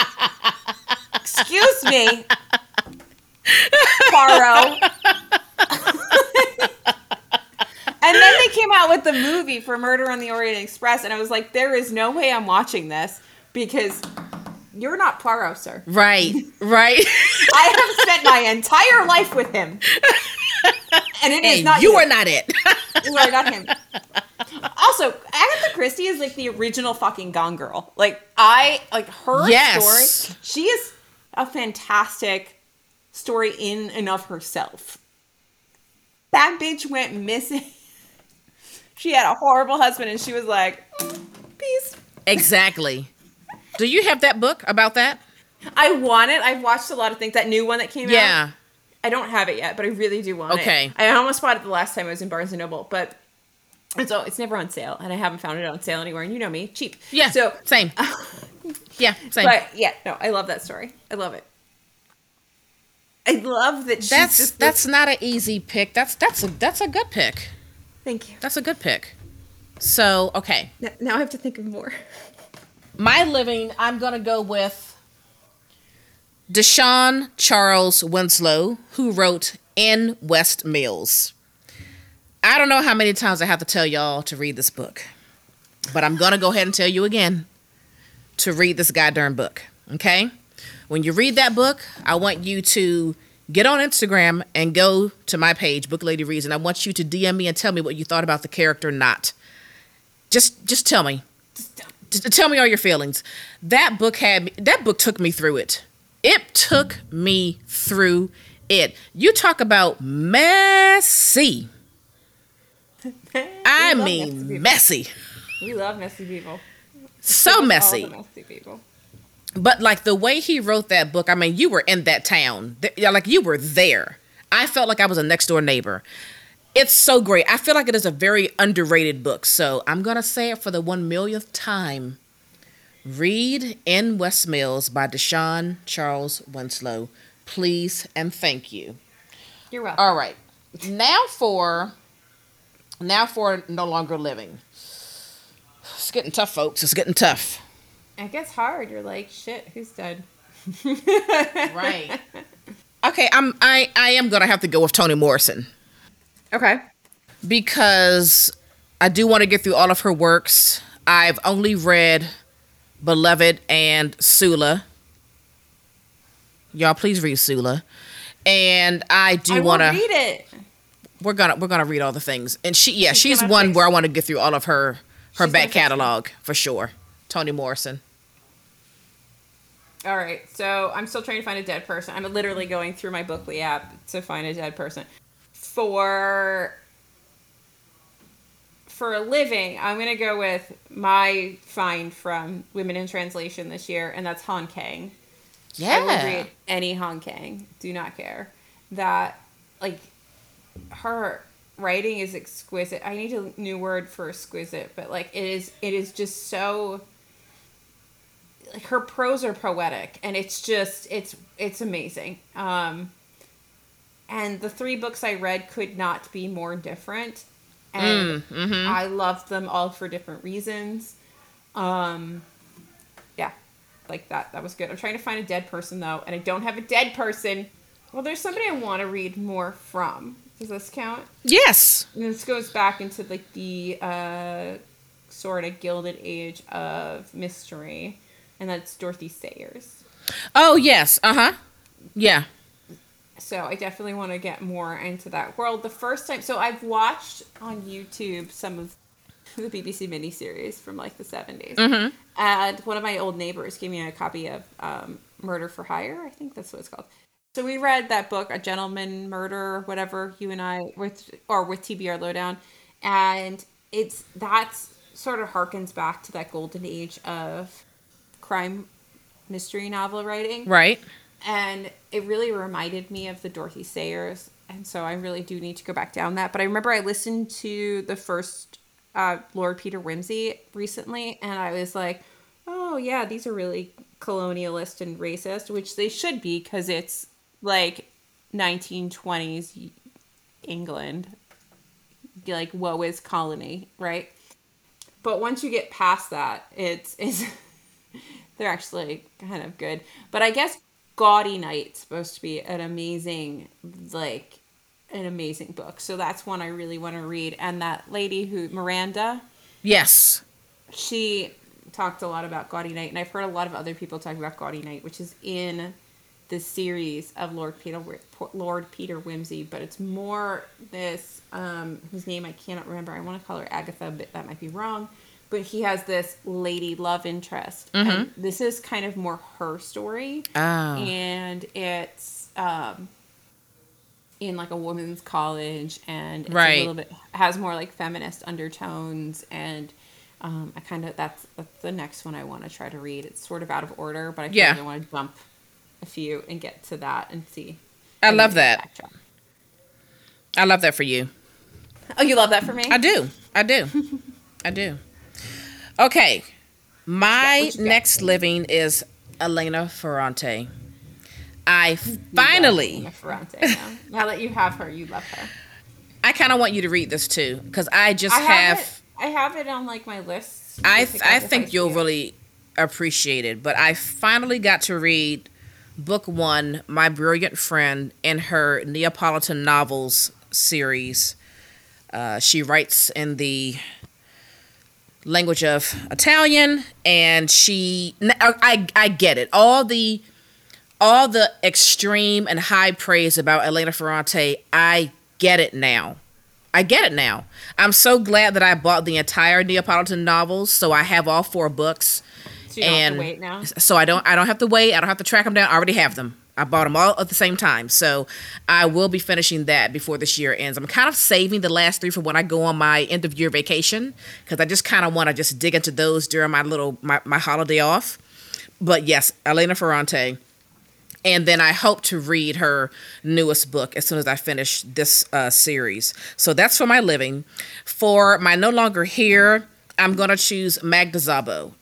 Excuse me, Poirot. And then they came out with the movie for Murder on the Orient Express. And I was like, there is no way I'm watching this because you're not Poirot, sir. Right, right. I have spent my entire life with him. And it is not you. You are not it. You are not him. Also, Agatha Christie is like the original fucking Gone Girl. Like, I, like her story, she is a fantastic story in and of herself. That bitch went missing. She had a horrible husband and she was like, peace. Exactly. Do you have that book about that? I want it. I've watched a lot of things. That new one that came out. Yeah. I don't have it yet, but I really do want it. Okay. I almost bought it the last time I was in Barnes & Noble, but it's never on sale, and I haven't found it on sale anywhere, and you know me. Cheap. Yeah, so, same. Yeah, same. But, yeah, no, I love that story. I love it. I love that she's that's not an easy pick. That's a good pick. Thank you. That's a good pick. So, okay. Now I have to think of more. My living, I'm going to go with Deshaun Charles Winslow, who wrote In West Mills. I don't know how many times I have to tell y'all to read this book, but I'm going to go ahead and tell you again to read this goddamn book, okay? When you read that book, I want you to get on Instagram and go to my page, Book Lady Reads, and I want you to DM me and tell me what you thought about the character Knott. Just tell me. Just tell me. Tell me all your feelings. That book took me through it. It took me through it. You talk about messy. I mean messy. We love messy people. So messy. All the messy people. But like the way he wrote that book, I mean, you were in that town. Like you were there. I felt like I was a next door neighbor. It's so great. I feel like it is a very underrated book. So I'm going to say it for the 1,000,000th time. Read In West Mills by Deshaun Charles Winslow. Please and thank you. You're welcome. All right. Now for No Longer Living. It's getting tough, folks. It's getting tough. It gets hard. You're like, shit, who's dead? Right. Okay, I am going to have to go with Toni Morrison. Okay. Because I do want to get through all of her works. I've only read Beloved and Sula. Y'all, please read Sula. And I do want to read it. We're gonna read all the things. And she's one where I want to get through all of her back catalog for sure. Toni Morrison. All right. So I'm still trying to find a dead person. I'm literally going through my Bookly app to find a dead person. For a living, I'm going to go with my find from Women in Translation this year, and that's Han Kang. Yeah. I would read any Han Kang. Do not care. That, like, her writing is exquisite. I need a new word for exquisite, but, like, it is just so... Like, her prose are poetic, and it's just... It's amazing. And the three books I read could not be more different. And I loved them all for different reasons. Yeah, like that was good. I'm trying to find a dead person, though, and I don't have a dead person. Well, there's somebody I want to read more from. Does this count? Yes. And this goes back into like the sort of Gilded Age of mystery, and that's Dorothy Sayers. Oh, yes. Uh-huh. Yeah. So I definitely want to get more into that world. The first time... So I've watched on YouTube some of the BBC miniseries from, like, the 70s. Mm-hmm. And one of my old neighbors gave me a copy of Murder for Hire. I think that's what it's called. So we read that book, A Gentleman Murder, whatever, you and I, with TBR Lowdown. And that's sort of harkens back to that golden age of crime mystery novel writing. Right. And it really reminded me of the Dorothy Sayers. And so I really do need to go back down that. But I remember I listened to the first Lord Peter Wimsey recently. And I was like, oh, yeah, these are really colonialist and racist, which they should be because it's like 1920s England, like woe is colony, right? But once you get past that, it's they're actually kind of good. But I guess Gaudy Night's supposed to be an amazing book. So that's one I really want to read. And that lady Miranda. Yes. She talked a lot about Gaudy Night, and I've heard a lot of other people talking about Gaudy Night, which is in the series of Lord Peter Wimsey, but it's more this whose name I cannot remember. I want to call her Agatha, but that might be wrong. But he has this lady love interest. Mm-hmm. And this is kind of more her story. Oh. And it's in like a woman's college, and it's a little bit has more like feminist undertones, and I kind of that's the next one I want to try to read. It's sort of out of order, but I feel like I want to bump a few and get to that and see. I love that. I love that for you. Oh, you love that for me? I do. I do. Okay. My next living is Elena Ferrante. Elena Ferrante now that you have her, you love her. I kind of want you to read this too, because I have it on like my list. I think you'll really appreciate it. But I finally got to read book one, My Brilliant Friend, in her Neapolitan novels series. She writes in the language of Italian, and I get it. All the extreme and high praise about Elena Ferrante, I get it now. I'm so glad that I bought the entire Neapolitan novels, so I have all four books. So you don't have to wait now? So I don't have to wait. I don't have to track them down. I already have them. I bought them all at the same time. So I will be finishing that before this year ends. I'm kind of saving the last three for when I go on my end of year vacation, because I just kind of want to just dig into those during my little my holiday off. But yes, Elena Ferrante. And then I hope to read her newest book as soon as I finish this series. So that's for my living. For my no longer here, I'm going to choose Magda Szabo.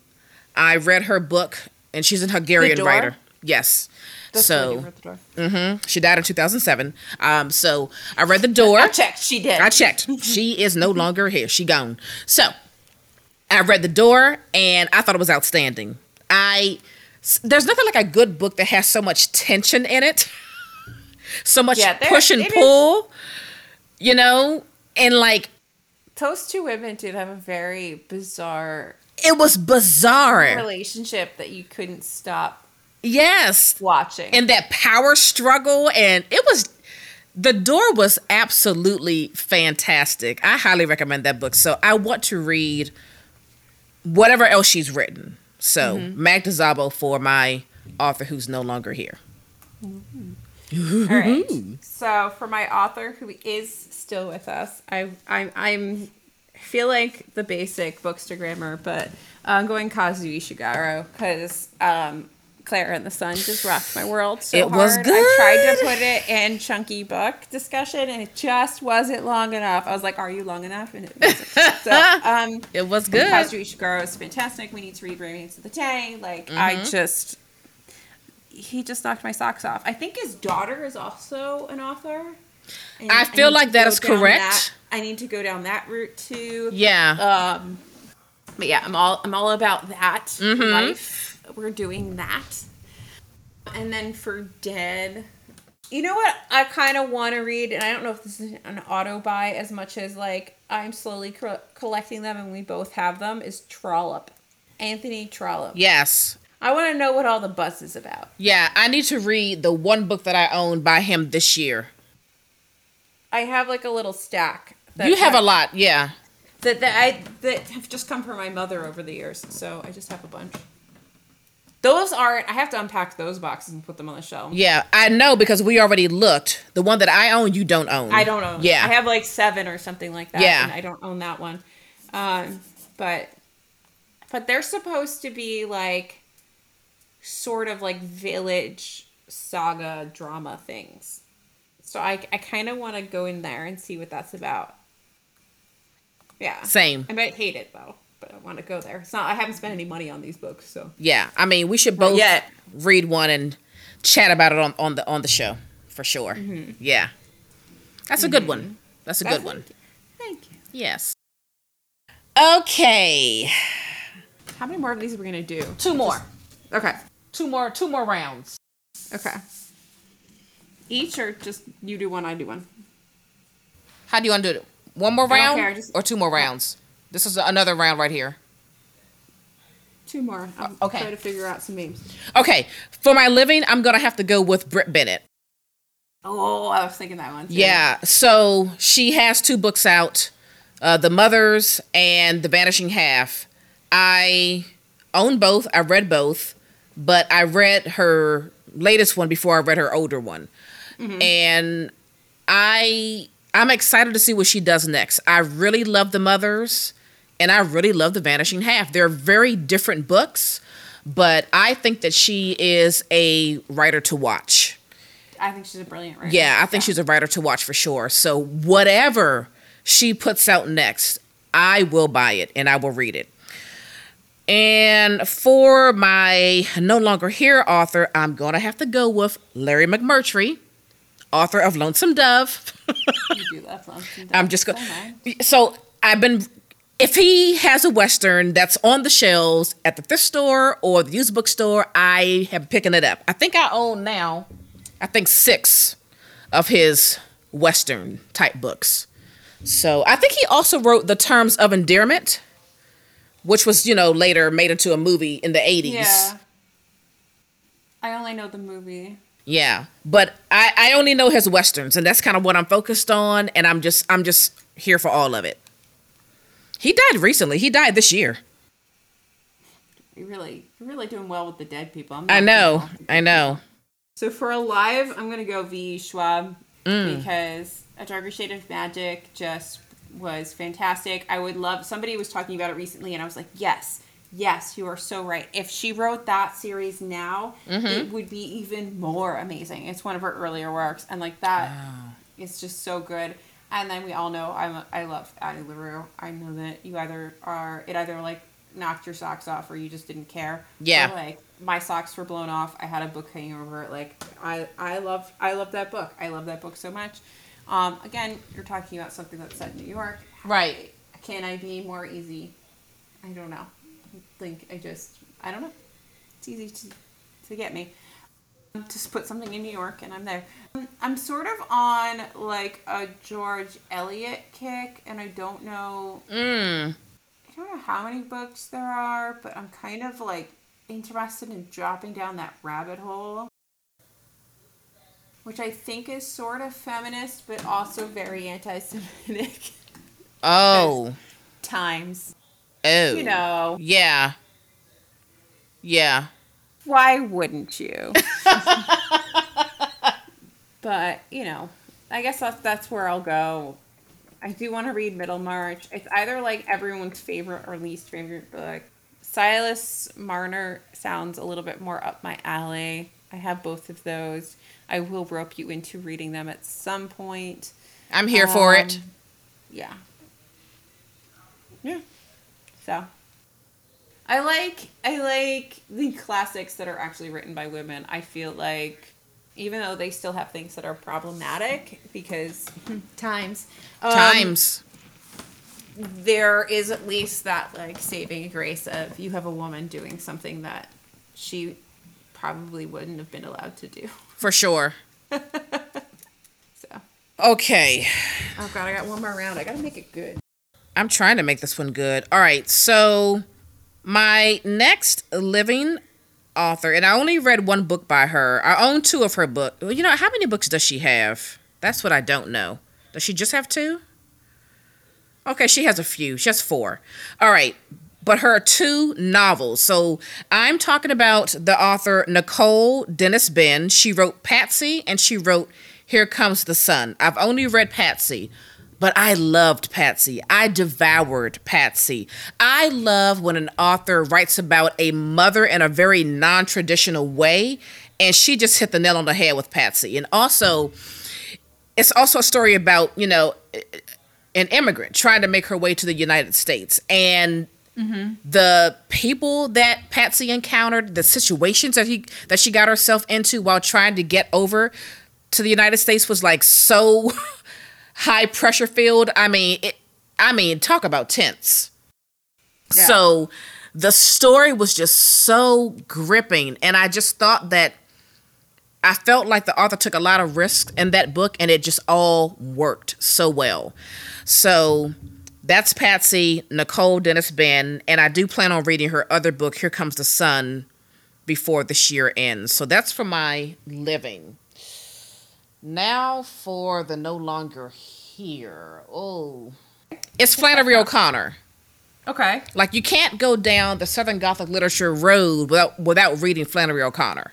I read her book, and she's a Hungarian writer. Yes. That's The Door. Mm-hmm. She died in 2007. So I read The Door. I checked. She is no longer here. She gone. So I read The Door, and I thought it was outstanding. There's nothing like a good book that has so much tension in it, so much push and pull, you know, and like. Those two women did have a very bizarre. It was bizarre. Relationship that you couldn't stop. Yes. Watching. And that power struggle, and it was. The Door was absolutely fantastic. I highly recommend that book. So I want to read whatever else she's written. So, Magda Szabo for my author who's no longer here. Mm-hmm. All right. So, for my author who is still with us, I feel like the basic bookstagrammer, but I'm going Kazuo Ishiguro because Clara and the Sun just rocked my world so hard. It was good. I tried to put it in chunky book discussion, and it just wasn't long enough. I was like, are you long enough? And it wasn't. So, it was good. Kazuo Ishiguro is fantastic. We need to read Radiance of the Day. He just knocked my socks off. I think his daughter is also an author. And I feel like that is correct. I need to go down that route too. Yeah. But yeah, I'm all about that life. We're doing that. And then for dead, you know what I kind of want to read, and I don't know if this is an auto buy as much as like I'm slowly collecting them and we both have them, is Trollope. Anthony Trollope. Yes. I want to know what all the buzz is about. Yeah, I need to read the one book that I own by him this year. I have like a little stack. You have a lot, yeah. That have just come from my mother over the years, so I just have a bunch. Those aren't. I have to unpack those boxes and put them on the shelf. Yeah, I know, because we already looked. The one that I own, you don't own. I don't own. Yeah, I have like 7 or something like that. Yeah, and I don't own that one. But they're supposed to be like sort of like village saga drama things. So I kind of want to go in there and see what that's about. Yeah, same. I might hate it though. But I want to go there. I haven't spent any money on these books, so. Yeah, I mean, we should both read one and chat about it on the show. for sure. Mm-hmm. Yeah. That's a good one. That's a good one. Thank you. Yes. Okay. How many more of these are we going to do? Two more. Two more rounds. Okay. Each or just you do one, I do one? How do you want to do it? One more round or two more rounds? This is another round right here. Two more. I'm trying to figure out some names. Okay. For my living, I'm going to have to go with Britt Bennett. Oh, I was thinking that one too. Yeah. So she has two books out, The Mothers and The Vanishing Half. I own both. I read both, but I read her latest one before I read her older one. Mm-hmm. And I'm excited to see what she does next. I really love The Mothers and I really love The Vanishing Half. They're very different books, but I think that she is a writer to watch. I think she's a brilliant writer. Yeah, I think she's a writer to watch for sure. So whatever she puts out next, I will buy it and I will read it. And for my no longer here author, I'm going to have to go with Larry McMurtry, author of Lonesome Dove. You do love Lonesome Dove. I'm just going. So I've been, if he has a Western that's on the shelves at the thrift store or the used bookstore, I am picking it up. I think I own now, six of his Western type books. So I think he also wrote The Terms of Endearment, which was, later made into a movie in the 80s. Yeah. I only know the movie. Yeah. But I only know his Westerns, and that's kind of what I'm focused on, and I'm just here for all of it. He died recently. He died this year. You're really doing well with the dead people. I know. So for Alive, I'm going to go V. Schwab because A Darker Shade of Magic just was fantastic. I would love, somebody was talking about it recently and I was like, yes, you are so right. If she wrote that series now, it would be even more amazing. It's one of her earlier works and like that, it's just so good. And then we all know I love Addie LaRue. I know that you either like knocked your socks off or you just didn't care. Yeah. Or like my socks were blown off. I had a book hanging over it. Like I love that book. I love that book so much. Again, you're talking about something that's set in New York. Right. Can I be more easy? I don't know. I don't know. It's easy to get me. Just put something in New York and I'm there. I'm sort of on like a George Eliot kick and I don't know how many books there are, but I'm kind of like interested in dropping down that rabbit hole, which I think is sort of feminist, but also very anti-Semitic. Oh. Times. Oh. Yeah. Yeah. Why wouldn't you? But, I guess that's where I'll go. I do want to read Middlemarch. It's either like everyone's favorite or least favorite book. Silas Marner sounds a little bit more up my alley. I have both of those. I will rope you into reading them at some point. I'm here for it. Yeah. Yeah. So. I like the classics that are actually written by women. I feel like even though they still have things that are problematic because times. There is at least that like saving grace of you have a woman doing something that she probably wouldn't have been allowed to do. For sure. So. Okay. Oh God, I got one more round. I gotta make it good. I'm trying to make this one good. All right, so my next living author, and I only read one book by her. I own two of her books. Well, how many books does she have? That's what I don't know. Does she just have two? Okay, she has a few. She has four. All right. But her two novels. So I'm talking about the author Nicole Dennis-Benn. She wrote Patsy and she wrote Here Comes the Sun. I've only read Patsy, but I loved Patsy. I devoured Patsy. I love when an author writes about a mother in a very non-traditional way, and she just hit the nail on the head with Patsy. And also, it's also a story about, an immigrant trying to make her way to the United States. And the people that Patsy encountered, the situations that she got herself into while trying to get over to the United States was like so high pressure filled. I mean, talk about tense. Yeah. So the story was just so gripping. And I just thought that I felt like the author took a lot of risks in that book and it just all worked so well. So that's Patsy, Nicole Dennis-Benn. And I do plan on reading her other book, Here Comes the Sun, before this year ends. So that's for my living. Now for the no longer here. Oh, it's Flannery O'Connor. Okay. Like, you can't go down the Southern Gothic literature road without reading Flannery O'Connor.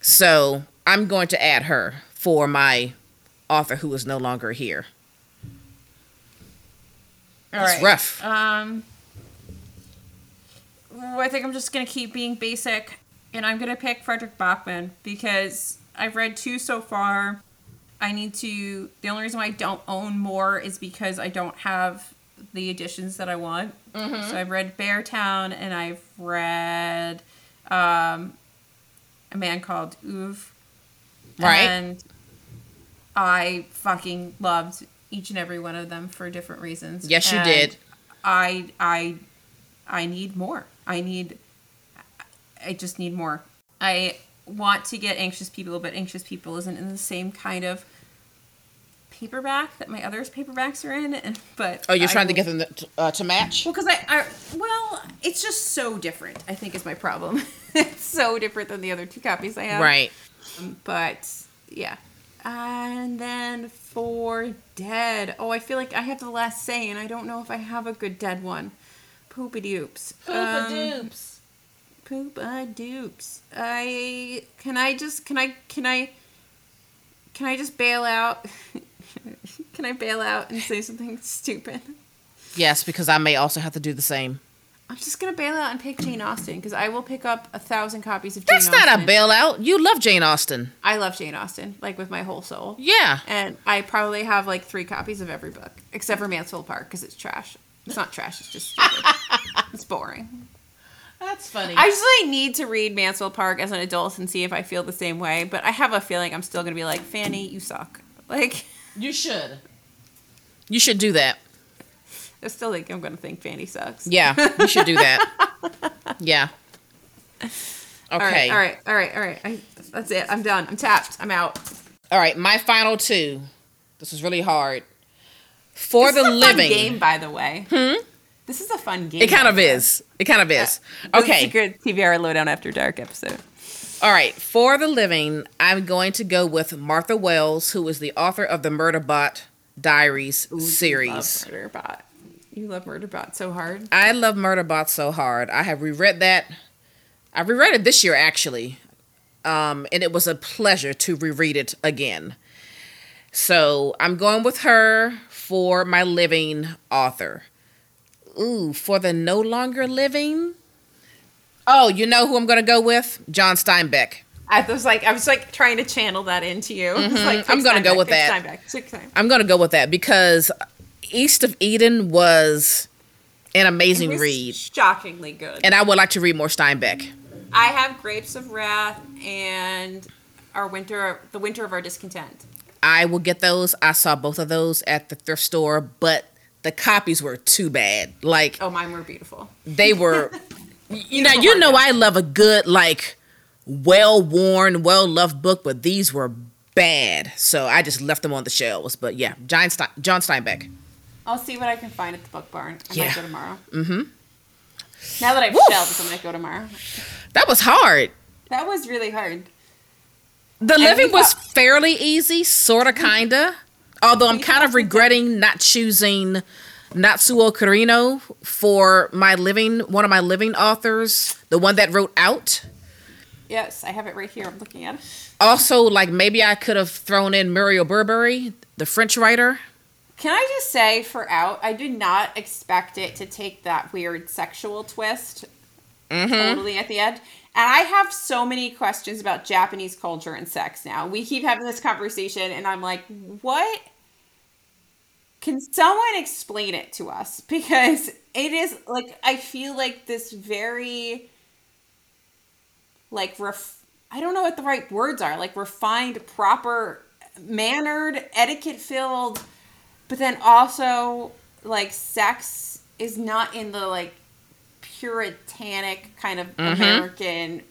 So I'm going to add her for my author who is no longer here. All right. It's rough. I think I'm just going to keep being basic, and I'm going to pick Frederick Bachman because I've read two so far. The only reason why I don't own more is because I don't have the editions that I want. Mm-hmm. So I've read Beartown, and I've read A Man Called Uv. Right. And I fucking loved each and every one of them for different reasons. Yes, you did. I need more. I just need more. I want to get Anxious People, but Anxious People isn't in the same kind of paperback that my other paperbacks are in. But you're trying to get them to match? Well, because it's just so different, I think, is my problem. It's so different than the other two copies I have. Right. But, yeah. And then for Dead. Oh, I feel like I have the last say, and I don't know if I have a good Dead one. Poopadoops. Poopadoops. Poopadoops. Can I just bail out? Can I bail out and say something stupid? Yes, because I may also have to do the same. I'm just going to bail out and pick Jane Austen, because I will pick up 1,000 copies of Jane Austen. That's not a bailout. You love Jane Austen. I love Jane Austen, like, with my whole soul. Yeah. And I probably have, like, 3 copies of every book, except for Mansfield Park, because it's trash. It's not trash, it's just stupid. It's boring. That's funny. I just really need to read Mansfield Park as an adult and see if I feel the same way, but I have a feeling I'm still going to be like, Fanny, you suck. Like, you should. You should do that. I still think I'm going to think Fanny sucks. Yeah, you should do that. Yeah. Okay. All right. That's it. I'm done. I'm tapped. I'm out. All right, my final two. This is really hard. For this the is a living fun game, by the way. Hmm? This is a fun game. It kind of is. Okay. Secret TBR Lowdown After Dark episode. All right. For the living, I'm going to go with Martha Wells, who is the author of the Murderbot Diaries series. I love Murderbot. You love Murderbot so hard. I love Murderbot so hard. I have reread that. I reread it this year, actually. And it was a pleasure to reread it again. So I'm going with her for my living author. Ooh, for the no longer living. Oh, you know who I'm going to go with? John Steinbeck. I was trying to channel that into you. Mm-hmm. I'm going to go with that. I'm going to go with that because East of Eden was an amazing read. Shockingly good. And I would like to read more Steinbeck. I have Grapes of Wrath and The Winter of Our Discontent. I will get those. I saw both of those at the thrift store, but the copies were too bad. Like, oh, mine were beautiful. They were. you know, I love a good, like, well-worn, well-loved book, but these were bad. So I just left them on the shelves. But yeah, John Steinbeck. I'll see what I can find at the book barn. I might go tomorrow. Mm-hmm. Now that I've shelved this, I'm going to go tomorrow. That was hard. That was really hard. The living was fairly easy, sort of, kind of. Although I'm kind of regretting not choosing Natsuo Kirino for one of my living authors, the one that wrote Out. Yes, I have it right here. I'm looking at it. Also, like, maybe I could have thrown in Muriel Burberry, the French writer. Can I just say, for Out, I did not expect it to take that weird sexual twist totally at the end. And I have so many questions about Japanese culture and sex now. We keep having this conversation, and I'm like, what? Can someone explain it to us? Because it is, like, I feel like this very, like, I don't know what the right words are, like refined, proper, mannered, etiquette-filled, but then also like sex is not in the like puritanic kind of American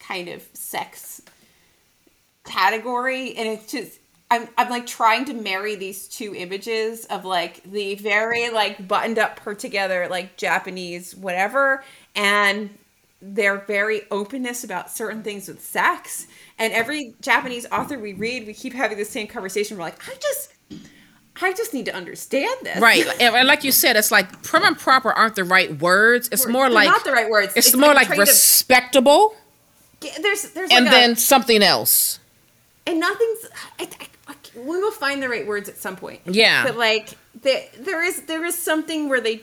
kind of sex category. And it's just, I'm like trying to marry these two images of like the very like buttoned up, put together, like Japanese whatever, and their very openness about certain things with sex. And every Japanese author we read, we keep having the same conversation. We're like, I just need to understand this. Right. And like you said, it's like prim and proper aren't the right words. It's more like not the right words. It's more like respectable. There's and like then something else. And nothing's. We will find the right words at some point. Yeah. But like there is something where they,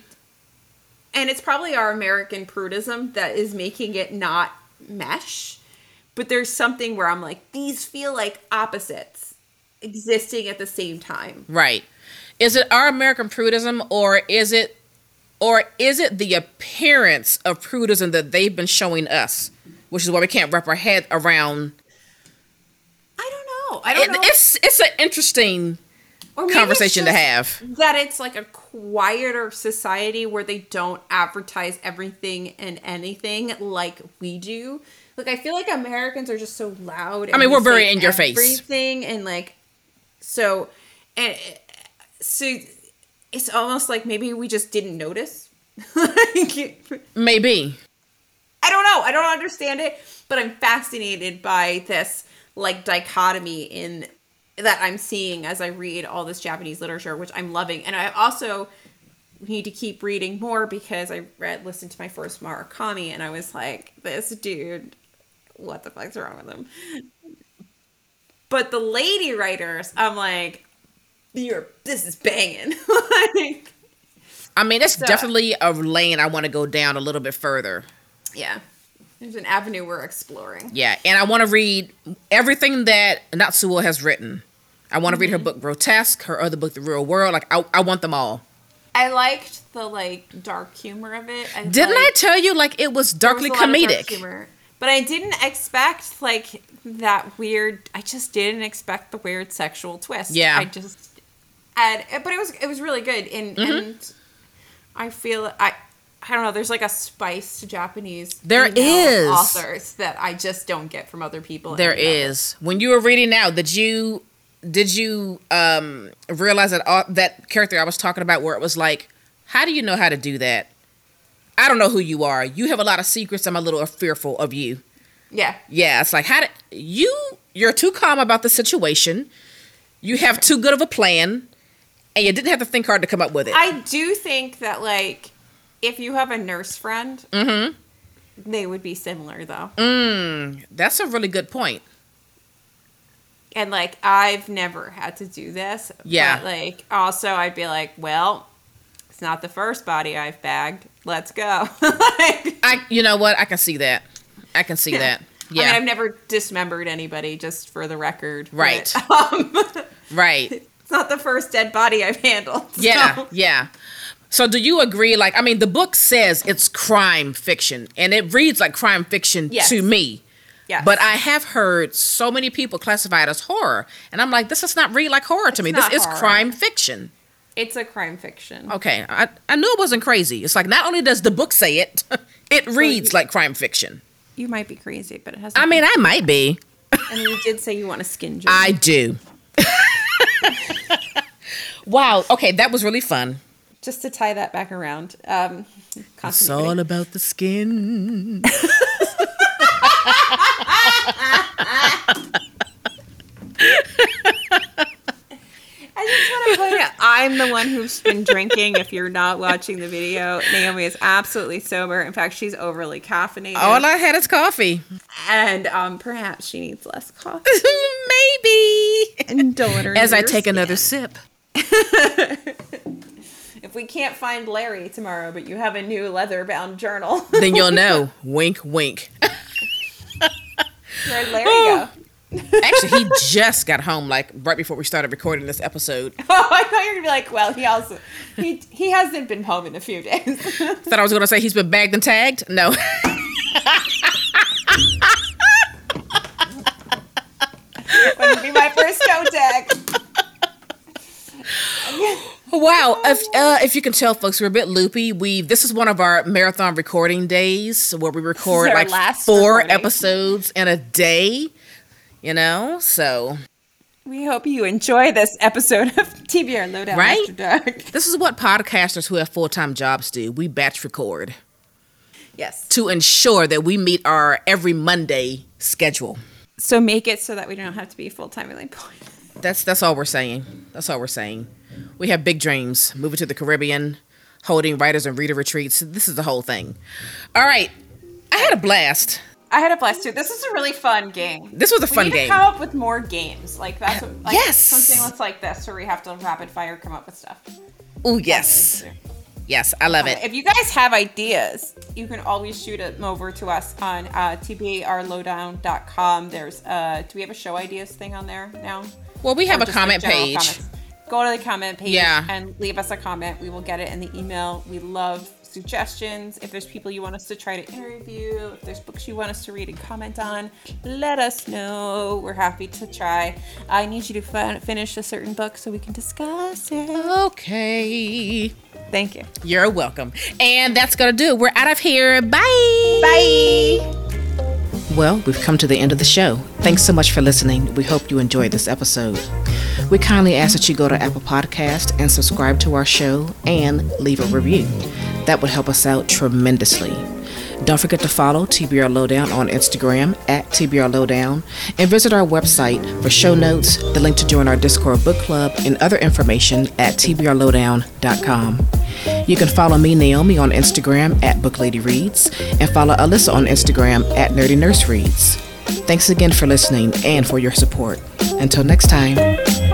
and it's probably our American prudism that is making it not mesh. But there's something where I'm like, these feel like opposites existing at the same time. Right. Is it our American prudism, or is it the appearance of prudism that they've been showing us, which is why we can't wrap our head around? I don't know. It's an interesting conversation to have. That it's like a quieter society where they don't advertise everything and anything like we do. Like, I feel like Americans are just so loud. I mean, we're very in your face. Everything and like, so it's almost like maybe we just didn't notice. Maybe. I don't know. I don't understand it, but I'm fascinated by this like dichotomy in that I'm seeing as I read all this Japanese literature, which I'm loving. And I also need to keep reading more because I listened to my first Murakami and I was like, this dude, what the fuck's wrong with him? But the lady writers, I'm like, this is banging. Like, I mean, it's definitely a lane I want to go down a little bit further. Yeah. There's an avenue we're exploring. Yeah, and I want to read everything that Natsuo has written. I want to read her book Grotesque, her other book The Real World. Like, I want them all. I liked the, like, dark humor of it. Didn't I tell you, like, it was darkly comedic? Dark, but I didn't expect, like, that weird... I just didn't expect the weird sexual twist. Yeah. But it was really good. And I feel... I don't know. There's like a spice to Japanese authors that I just don't get from other people. There is. When you were reading now, did you realize that that character I was talking about, where it was like, how do you know how to do that? I don't know who you are. You have a lot of secrets. I'm a little fearful of you. Yeah. Yeah. It's like, you're too calm about the situation. You have too good of a plan, and you didn't have to think hard to come up with it. I do think that like, if you have a nurse friend, they would be similar, though. That's a really good point. And, like, I've never had to do this. Yeah. But, like, also I'd be like, well, it's not the first body I've bagged. Let's go. You know what? I can see that. I can see that. Yeah. I mean, I've never dismembered anybody, just for the record. Right. But, right. It's not the first dead body I've handled. So. Yeah. So do you agree, like, I mean, the book says it's crime fiction, and it reads like crime fiction to me. Yes. But I have heard so many people classify it as horror, and I'm like, this does not read like horror to me. This is crime fiction. It's a crime fiction. Okay. I knew it wasn't crazy. It's like, not only does the book say it, it reads like crime fiction. You might be crazy, but it has... I mean, I might be. And you did say you want a skin job. I do. Wow. Okay, that was really fun. Just to tie that back around. It's all about the skin. I just want to point out, I'm the one who's been drinking. If you're not watching the video, Naomi is absolutely sober. In fact, she's overly caffeinated. All I had is coffee. And perhaps she needs less coffee. Maybe. And don't let her as I take another sip. If we can't find Larry tomorrow, but you have a new leather-bound journal. Then you'll know. Wink, wink. Where'd Larry go? Actually, he just got home, like, right before we started recording this episode. Oh, I thought you were going to be like, well, he hasn't been home in a few days. Thought I was going to say he's been bagged and tagged? No. be my first toe tag. Wow. If you can tell, folks, we're a bit loopy. This is one of our marathon recording days where we record like four episodes in a day, you know, so... We hope you enjoy this episode of TBR Lowdown After Dark. This is what podcasters who have full-time jobs do. We batch record. Yes. To ensure that we meet our every Monday schedule. So make it so that we don't have to be full-time employed. That's all we're saying. That's all we're saying. We have big dreams. Moving to the Caribbean, holding writers and reader retreats. This is the whole thing. All right. I had a blast. I had a blast too. This is a really fun game. This was a fun game. We need to come up with more games. Like that's what, like yes. Something that's like this where we have to rapid fire come up with stuff. Oh yes. Yes, I love it. If you guys have ideas, you can always shoot them over to us on tbrlowdown.com. There's do we have a show ideas thing on there now? Well, we have a comment page. Comments. Go to the comment page and leave us a comment. We will get it in the email. We love suggestions. If there's people you want us to try to interview, if there's books you want us to read and comment on, let us know. We're happy to try. I need you to finish a certain book so we can discuss it. Okay. Thank you. You're welcome. And that's going to do it. We're out of here. Bye. Bye. Well, we've come to the end of the show. Thanks so much for listening. We hope you enjoyed this episode. We kindly ask that you go to Apple Podcast and subscribe to our show and leave a review. That would help us out tremendously. Don't forget to follow TBR Lowdown on Instagram at TBR Lowdown and visit our website for show notes, the link to join our Discord book club, and other information at tbrlowdown.com. You can follow me, Naomi, on Instagram at BookLadyReads and follow Alyssa on Instagram at NerdyNurseReads. Thanks again for listening and for your support. Until next time.